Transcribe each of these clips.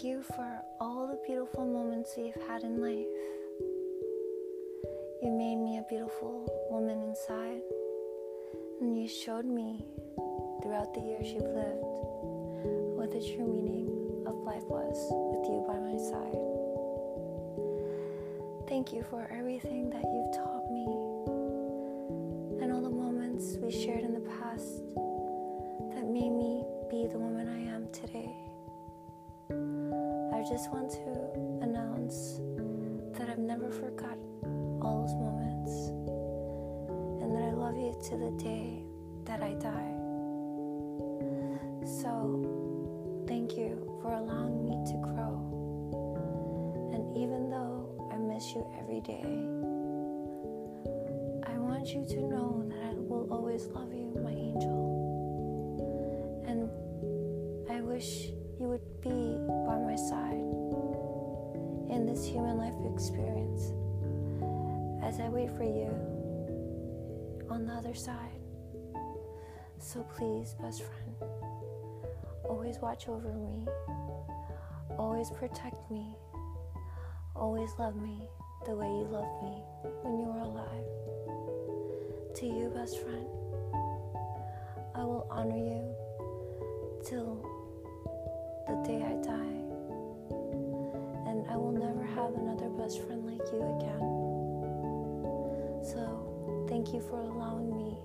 thank you for all the beautiful moments you've had in life. You made me a beautiful woman inside, and you showed me throughout the years you've lived what the true meaning of life was with you by my side. Thank you for everything that you've taught me and all the moments we shared in the past that made me be the woman I am today. I just want to announce that I've never forgotten all those moments, and that I love you to the day that I die. So, thank you for allowing me to grow, and even though I miss you every day, I want you to know that I will always love you, my angel, and I wish you would be by my side in this human life experience as I wait for you on the other side. So please, best friend, always watch over me, always protect me, always love me the way you loved me when you were alive. To you, best friend, I will honor you till the day I die, and I will never have another best friend like you again. So, thank you for allowing me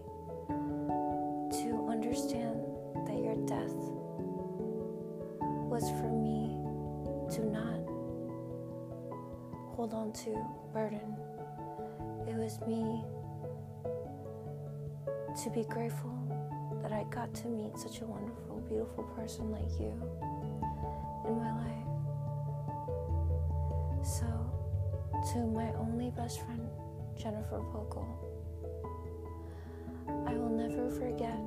to understand that your death was for me to not hold on to burden. It was me to be grateful that I got to meet such a wonderful, beautiful person like you in my life. So, to my only best friend, Jennifer Pogel, I will never forget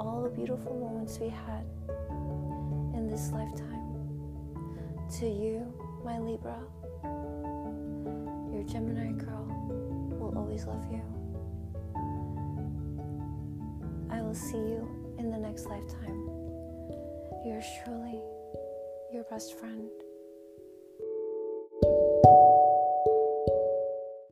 all the beautiful moments we had in this lifetime. To you, my Libra, your Gemini girl will always love you. I will see you in the next lifetime. Yours truly, your best friend.